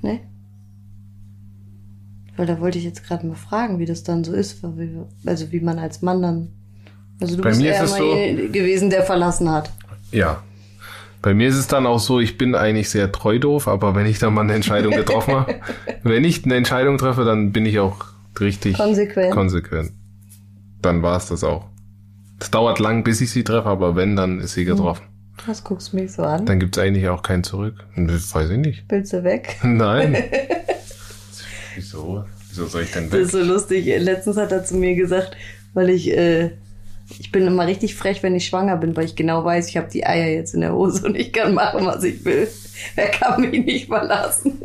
Nee? Weil da wollte ich jetzt gerade mal fragen, wie das dann so ist. Also wie man als Mann dann... Also du Bei bist mir eher ist mal so, gewesen, der verlassen hat. Ja. Bei mir ist es dann auch so, ich bin eigentlich sehr treu doof, aber wenn ich dann mal eine Entscheidung getroffen habe, wenn ich eine Entscheidung treffe, dann bin ich auch richtig konsequent. konsequent. Dann war es das auch. Es dauert lang, bis ich sie treffe, aber wenn, dann ist sie getroffen. Was guckst du mich so an? Dann gibt es eigentlich auch kein Zurück. Das weiß ich nicht. Willst du weg? Nein. Wieso? Wieso soll ich denn weg? Das ist so lustig. Letztens hat er zu mir gesagt, weil ich, äh, ich bin immer richtig frech, wenn ich schwanger bin, weil ich genau weiß, ich habe die Eier jetzt in der Hose und ich kann machen, was ich will. Er kann mich nicht verlassen.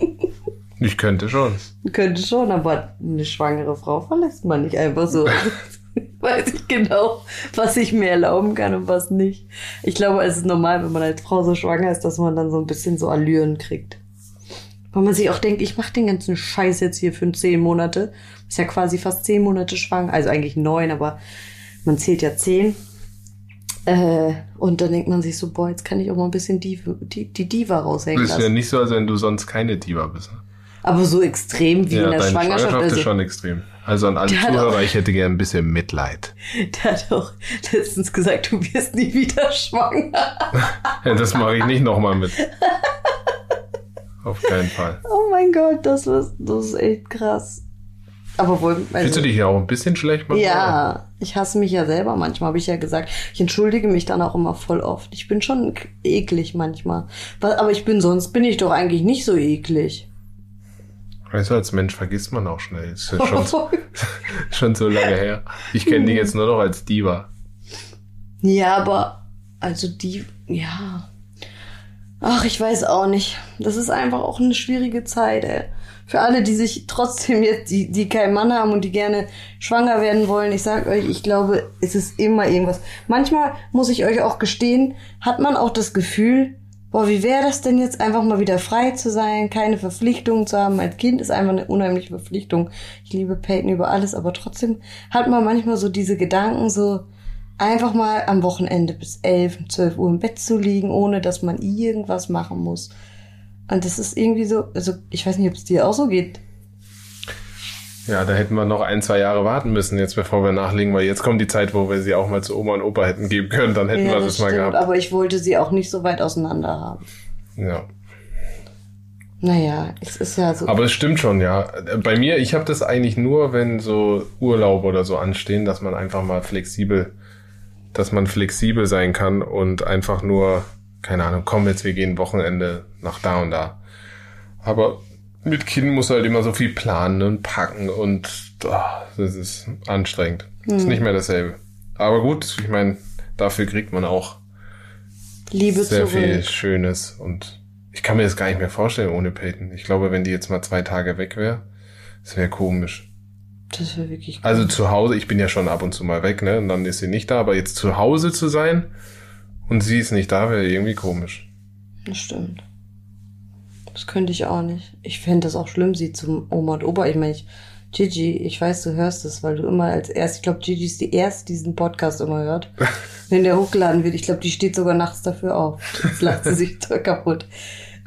Ich könnte schon. Könnte schon, aber eine schwangere Frau verlässt man nicht einfach so. Weiß ich genau, was ich mir erlauben kann und was nicht. Ich glaube, es ist normal, wenn man als Frau so schwanger ist, dass man dann so ein bisschen so Allüren kriegt. Weil man sich auch denkt, ich mache den ganzen Scheiß jetzt hier für zehn Monate. Ist ja quasi fast zehn Monate schwanger. Also eigentlich neun, aber man zählt ja zehn. Äh, und dann denkt man sich so, boah, jetzt kann ich auch mal ein bisschen die, die, die Diva raushängen lassen. Du bist ja nicht so, als wenn du sonst keine Diva bist. Aber so extrem wie ja, in der deine Schwangerschaft. Schwangerschaft also, ist schon extrem. Also an alle Zuhörer, auch, ich hätte gerne ein bisschen Mitleid. Der hat auch letztens gesagt, du wirst nie wieder schwanger. Ja, das mache ich nicht nochmal mit. Auf keinen Fall. Oh mein Gott, das, was, das ist echt krass. Aber wohl, also, fühlst du dich ja auch ein bisschen schlecht manchmal? Ja, ich hasse mich ja selber manchmal, habe ich ja gesagt. Ich entschuldige mich dann auch immer voll oft. Ich bin schon eklig manchmal. Aber ich bin sonst bin ich doch eigentlich nicht so eklig. Weißt du, als Mensch vergisst man auch schnell. Das ist schon, so, schon so lange her. Ich kenne dich jetzt nur noch als Diva. Ja, aber, also die, ja. Ach, ich weiß auch nicht. Das ist einfach auch eine schwierige Zeit, ey. Für alle, die sich trotzdem jetzt, die, die keinen Mann haben und die gerne schwanger werden wollen, ich sag euch, ich glaube, es ist immer irgendwas. Manchmal muss ich euch auch gestehen, hat man auch das Gefühl, boah, wie wäre das denn jetzt, einfach mal wieder frei zu sein, keine Verpflichtungen zu haben. Als Kind ist einfach eine unheimliche Verpflichtung. Ich liebe Peyton über alles, aber trotzdem hat man manchmal so diese Gedanken, so einfach mal am Wochenende bis elf, zwölf Uhr im Bett zu liegen, ohne dass man irgendwas machen muss. Und das ist irgendwie so, also ich weiß nicht, ob es dir auch so geht. Ja, da hätten wir noch ein, zwei Jahre warten müssen, jetzt bevor wir nachlegen, weil jetzt kommt die Zeit, wo wir sie auch mal zu Oma und Opa hätten geben können, dann hätten ja, wir das, das mal stimmt, gehabt. Aber ich wollte sie auch nicht so weit auseinander haben. Ja. Naja, es ist ja so. Aber es stimmt schon, ja. Bei mir, ich habe das eigentlich nur, wenn so Urlaub oder so anstehen, dass man einfach mal flexibel, dass man flexibel sein kann und einfach nur, keine Ahnung, komm jetzt, wir gehen Wochenende nach da und da. Aber mit Kindern muss halt immer so viel planen und packen und oh, das ist anstrengend. Hm. Ist nicht mehr dasselbe. Aber gut, ich meine, dafür kriegt man auch Liebe sehr zurück. Viel Schönes. Und ich kann mir das gar nicht mehr vorstellen ohne Peyton. Ich glaube, wenn die jetzt mal zwei Tage weg wäre, das wäre komisch. Das wäre wirklich komisch. Also zu Hause, ich bin ja schon ab und zu mal weg, ne? Und dann ist sie nicht da. Aber jetzt zu Hause zu sein und sie ist nicht da, wäre irgendwie komisch. Das stimmt. Das könnte ich auch nicht. Ich fände das auch schlimm, sie zum Oma und Opa. Ich meine, ich, Gigi, ich weiß, du hörst es, weil du immer als erst, ich glaube, Gigi ist die erste, die diesen Podcast immer hört, wenn der hochgeladen wird. Ich glaube, die steht sogar nachts dafür auf. Jetzt lacht sie sich toll kaputt.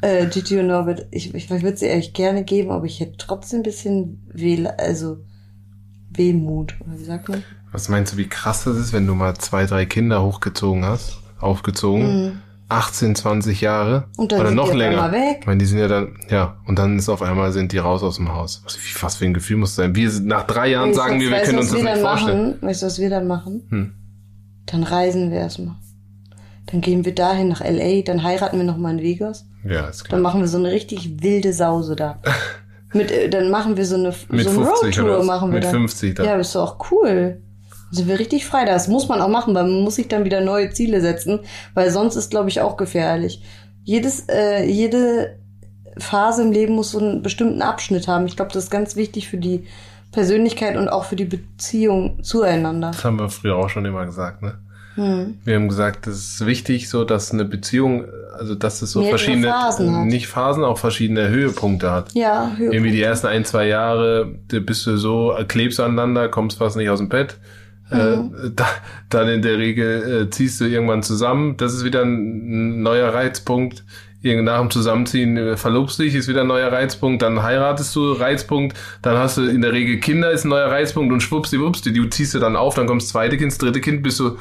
Äh, Gigi und Norbert, ich, ich, ich würde sie ehrlich gerne geben, aber ich hätte trotzdem ein bisschen Weh, also Wehmut. Oder wie sagt man? Was meinst du, wie krass das ist, wenn du mal zwei, drei Kinder hochgezogen hast, aufgezogen? Mhm. achtzehn, zwanzig Jahre und dann oder noch länger. Weg. Ich meine, die sind ja dann, ja, und dann ist auf einmal sind die raus aus dem Haus. Was, was für ein Gefühl muss das sein? Wir nach drei Jahren weißt sagen was, wir, wir weißt, können uns wir das nicht machen, vorstellen. Weißt du, was wir dann machen? Hm. Dann reisen wir erstmal. Dann gehen wir dahin nach L A, dann heiraten wir nochmal in Vegas. Ja, ist klar. Dann machen wir so eine richtig wilde Sause da. Mit, dann machen wir so eine, so eine Roadtour. machen wir Mit dann. fünfzig dann. Ja, bist du auch cool. Sind wir richtig frei. Das muss man auch machen, weil man muss sich dann wieder neue Ziele setzen, weil sonst ist, glaube ich, auch gefährlich. Jedes, äh, jede Phase im Leben muss so einen bestimmten Abschnitt haben. Ich glaube, das ist ganz wichtig für die Persönlichkeit und auch für die Beziehung zueinander. Das haben wir früher auch schon immer gesagt, ne? Hm. Wir haben gesagt, es ist wichtig, so dass eine Beziehung, also dass es so Mehrere verschiedene, Phasen nicht Phasen, auch verschiedene Höhepunkte hat. Ja, Höhepunkte. Irgendwie die ersten ein, zwei Jahre bist du so, klebst aneinander, kommst fast nicht aus dem Bett. Mhm. Äh, da, dann in der Regel äh, ziehst du irgendwann zusammen. Das ist wieder ein neuer Reizpunkt. Nach dem Zusammenziehen verlobst dich, ist wieder ein neuer Reizpunkt, dann heiratest du, Reizpunkt, dann hast du in der Regel Kinder, ist ein neuer Reizpunkt und schwuppsdiwupps, die, die ziehst du dann auf, dann kommt das zweite Kind, das dritte Kind, bist du,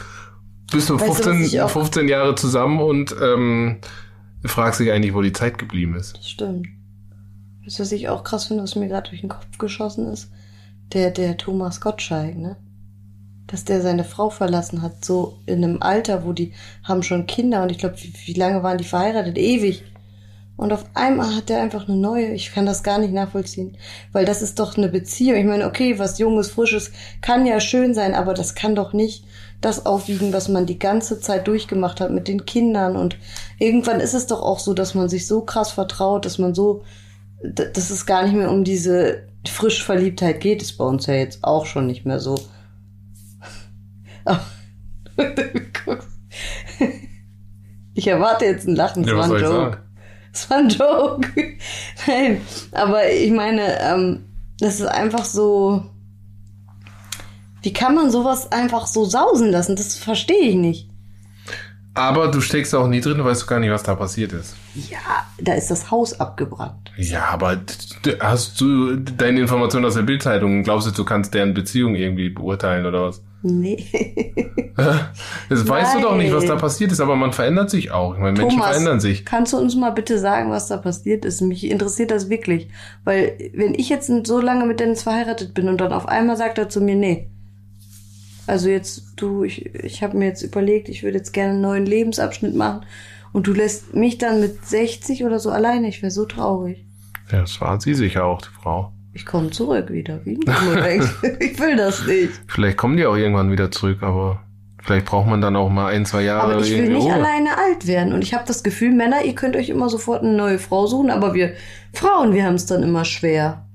bist du fünfzehn, fünfzehn Jahre zusammen und ähm, fragst dich eigentlich, wo die Zeit geblieben ist. Das stimmt. Weißt du, was ich auch krass finde, was mir gerade durch den Kopf geschossen ist? Der, der Thomas Gottschalk, ne? Dass der seine Frau verlassen hat, so in einem Alter, wo die haben schon Kinder und ich glaube, wie, wie lange waren die verheiratet? Ewig. Und auf einmal hat der einfach eine neue, ich kann das gar nicht nachvollziehen, weil das ist doch eine Beziehung. Ich meine, okay, was Junges, Frisches kann ja schön sein, aber das kann doch nicht das aufwiegen, was man die ganze Zeit durchgemacht hat mit den Kindern. Und irgendwann ist es doch auch so, dass man sich so krass vertraut, dass man so, dass es gar nicht mehr um diese Frischverliebtheit geht. Das ist bei uns ja jetzt auch schon nicht mehr so. Ich erwarte jetzt ein Lachen, das ja, war ein Joke. Das war ein Joke. Nein, aber ich meine, ähm, das ist einfach so, wie kann man sowas einfach so sausen lassen? Das verstehe ich nicht. Aber du steckst auch nie drin, weißt du gar nicht, was da passiert ist. Ja, da ist das Haus abgebrannt. Ja, aber hast du deine Informationen aus der Bildzeitung? Glaubst du, du kannst deren Beziehung irgendwie beurteilen oder was? Nee. Das weißt Nein. du doch nicht, was da passiert ist, aber man verändert sich auch. Ich meine, Thomas, Menschen verändern sich. Kannst du uns mal bitte sagen, was da passiert ist? Mich interessiert das wirklich. Weil wenn ich jetzt so lange mit Dennis verheiratet bin und dann auf einmal sagt er zu mir, nee, also jetzt, du, ich, ich habe mir jetzt überlegt, ich würde jetzt gerne einen neuen Lebensabschnitt machen und du lässt mich dann mit sechzig oder so alleine. Ich wäre so traurig. Ja, das war sie sicher auch, die Frau. Ich komme zurück wieder. Wie ich will das nicht. Vielleicht kommen die auch irgendwann wieder zurück, aber vielleicht braucht man dann auch mal ein, zwei Jahre. Aber ich will nicht Ruhe. Alleine alt werden und ich habe das Gefühl, Männer, ihr könnt euch immer sofort eine neue Frau suchen, aber wir Frauen, wir haben es dann immer schwer.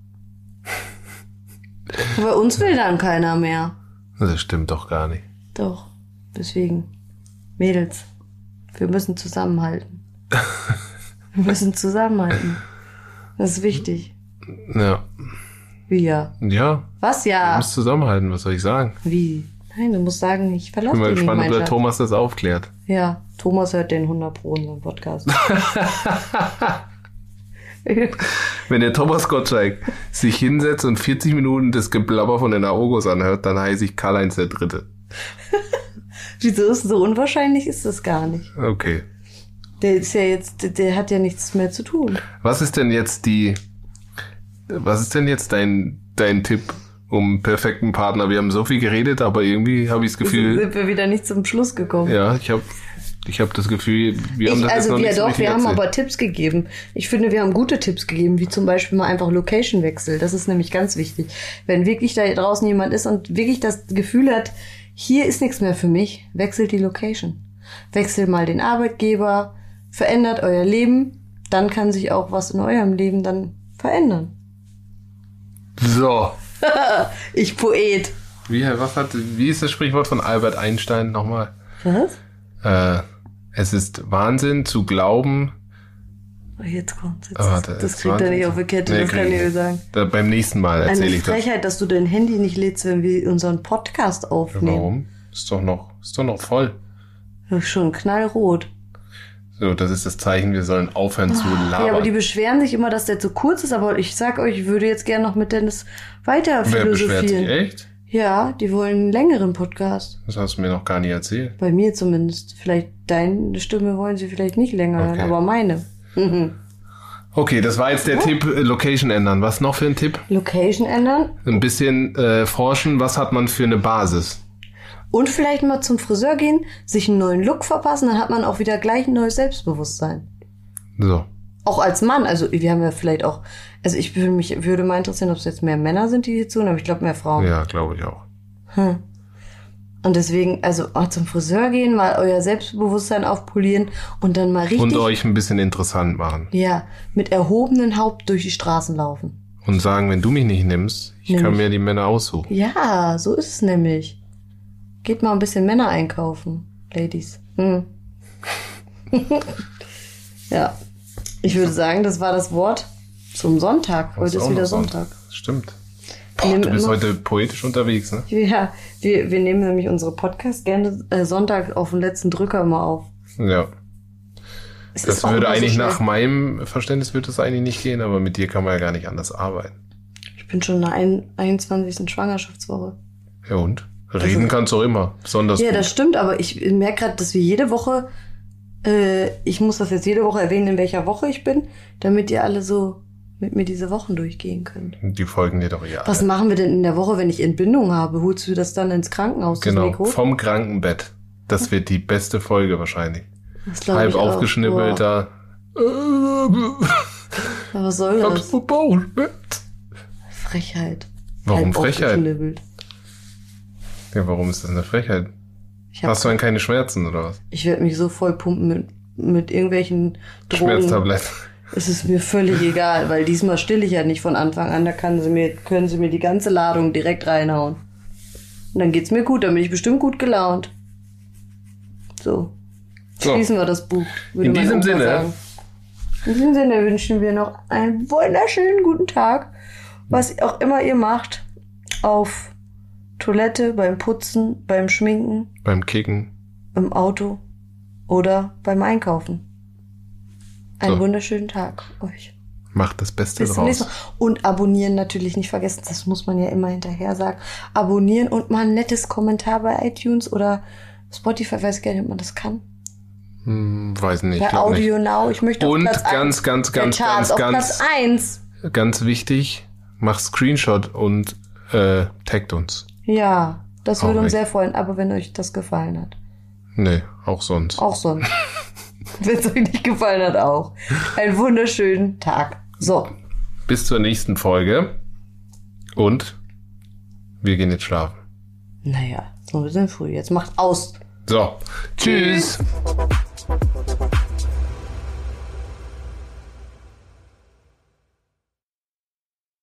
Bei uns will dann keiner mehr. Das stimmt doch gar nicht. Doch, deswegen. Mädels, wir müssen zusammenhalten. Wir müssen zusammenhalten. Das ist wichtig. Ja. Wie ja? Ja. Was ja? Du musst zusammenhalten, was soll ich sagen? Wie? Nein, du musst sagen, ich verlasse dich nicht. Ich bin mal gespannt, ob der Thomas das aufklärt. Ja, Thomas hört den hundert Pro in seinem Podcast. Wenn der Thomas Gottschalk sich hinsetzt und vierzig Minuten das Geblabber von den Aogos anhört, dann heiße ich Karl-Heinz der Dritte. Wieso ist so unwahrscheinlich ist das gar nicht? Okay. Der ist ja jetzt, der hat ja nichts mehr zu tun. Was ist denn jetzt die, was ist denn jetzt dein, dein Tipp um perfekten Partner? Wir haben so viel geredet, aber irgendwie habe ich das Gefühl. Sind wir wieder nicht zum Schluss gekommen. Ja, ich habe. Ich habe das Gefühl, wir haben ich, das also jetzt noch ja nicht doch, so richtig wir haben erzählt. Aber Tipps gegeben. Ich finde, wir haben gute Tipps gegeben, wie zum Beispiel mal einfach Location-Wechsel. Das ist nämlich ganz wichtig. Wenn wirklich da draußen jemand ist und wirklich das Gefühl hat, hier ist nichts mehr für mich, wechselt die Location. Wechselt mal den Arbeitgeber, verändert euer Leben, dann kann sich auch was in eurem Leben dann verändern. So. Ich Poet. Wie, was hat, wie ist das Sprichwort von Albert Einstein nochmal? Was? Äh, Es ist Wahnsinn zu glauben. Oh, jetzt kommt jetzt. Oh, warte, das kriegt er nicht auf die Kette, nee, das kann ich dir sagen. Da, beim nächsten Mal erzähle ich das. Eine Frechheit, dass du dein Handy nicht lädst, wenn wir unseren Podcast aufnehmen. Ja, warum? Ist doch noch, ist doch noch voll. Ist schon knallrot. So, das ist das Zeichen, wir sollen aufhören oh, zu labern. Ja, aber die beschweren sich immer, dass der zu kurz ist, aber ich sag euch, ich würde jetzt gerne noch mit Dennis weiter philosophieren. Wer beschwert sich echt? Ja, die wollen einen längeren Podcast. Das hast du mir noch gar nicht erzählt. Bei mir zumindest. Vielleicht deine Stimme wollen sie vielleicht nicht länger hören, okay. Aber meine. Okay, das war jetzt der ja. Tipp, Location ändern. Was noch für ein Tipp? Location ändern. Ein bisschen äh, forschen, was hat man für eine Basis? Und vielleicht mal zum Friseur gehen, sich einen neuen Look verpassen, dann hat man auch wieder gleich ein neues Selbstbewusstsein. So. auch als Mann, also wir haben ja vielleicht auch, also ich würde mich, würde mal interessieren, ob es jetzt mehr Männer sind, die hier zuhören, aber ich glaube mehr Frauen. Ja, glaube ich auch. Hm. Und deswegen, also auch zum Friseur gehen, mal euer Selbstbewusstsein aufpolieren und dann mal richtig... Und euch ein bisschen interessant machen. Ja, mit erhobenem Haupt durch die Straßen laufen. Und sagen, wenn du mich nicht nimmst, ich nämlich. kann mir die Männer aussuchen. Ja, so ist es nämlich. Geht mal ein bisschen Männer einkaufen, Ladies. Hm. Ja, ich würde sagen, das war das Wort zum Sonntag. Heute ist wieder Sonntag. Stimmt. Boah, du bist heute poetisch unterwegs, ne? Ja, wir, wir nehmen nämlich unsere Podcasts gerne äh, Sonntag auf den letzten Drücker mal auf. Ja. Es das würde eigentlich so nach meinem Verständnis würde das eigentlich nicht gehen, aber mit dir kann man ja gar nicht anders arbeiten. Ich bin schon in der ein, einundzwanzigsten Schwangerschaftswoche. Ja und? Reden also, kannst du auch immer, besonders Ja, gut. Das stimmt, aber ich merke gerade, dass wir jede Woche, äh, ich muss das jetzt jede Woche erwähnen, in welcher Woche ich bin, damit ihr alle so mit mir diese Wochen durchgehen könnt. Die folgen dir doch ja. Was machen wir denn in der Woche, wenn ich Entbindung habe? Holst du das dann ins Krankenhaus? Genau, Mikro? Vom Krankenbett. Das wird die beste Folge wahrscheinlich. Das Halb aufgeschnippelt da. Was soll das? Ich hab's verbaut. Frechheit. Warum Halb Frechheit? Ja, warum ist das eine Frechheit? Hast du dann keine Schmerzen oder was? Ich werde mich so voll pumpen mit, mit irgendwelchen Drogen. Schmerztabletten. Es ist mir völlig egal, weil diesmal still ich ja nicht von Anfang an. Da kann sie mir, können sie mir die ganze Ladung direkt reinhauen. Und dann geht's mir gut, dann bin ich bestimmt gut gelaunt. So. So. Schließen wir das Buch. In diesem Sinne. Sagen. In diesem Sinne wünschen wir noch einen wunderschönen guten Tag. Was auch immer ihr macht. Auf Toilette, beim Putzen, beim Schminken. Beim Kicken. Im Auto. Oder beim Einkaufen. Einen so. wunderschönen Tag euch. Macht das Beste Bis draus. Und abonnieren natürlich nicht vergessen. Das muss man ja immer hinterher sagen. Abonnieren und mal ein nettes Kommentar bei iTunes oder Spotify. Weiß gar nicht, ob man das kann. Hm, weiß nicht. Bei Audio nicht. Now. Ich möchte und auf Platz ganz, ganz, ganz, ganz, ganz, Platz eins. Ganz wichtig, mach Screenshot und äh, taggt uns. Ja, das auch würde uns echt. sehr freuen. Aber wenn euch das gefallen hat. Nee, auch sonst. Auch sonst. Wenn es euch nicht gefallen hat, auch. Einen wunderschönen Tag. So. Bis zur nächsten Folge. Und wir gehen jetzt schlafen. Naja, so ein bisschen früh. Jetzt macht aus. So. Tschüss. Tschüss.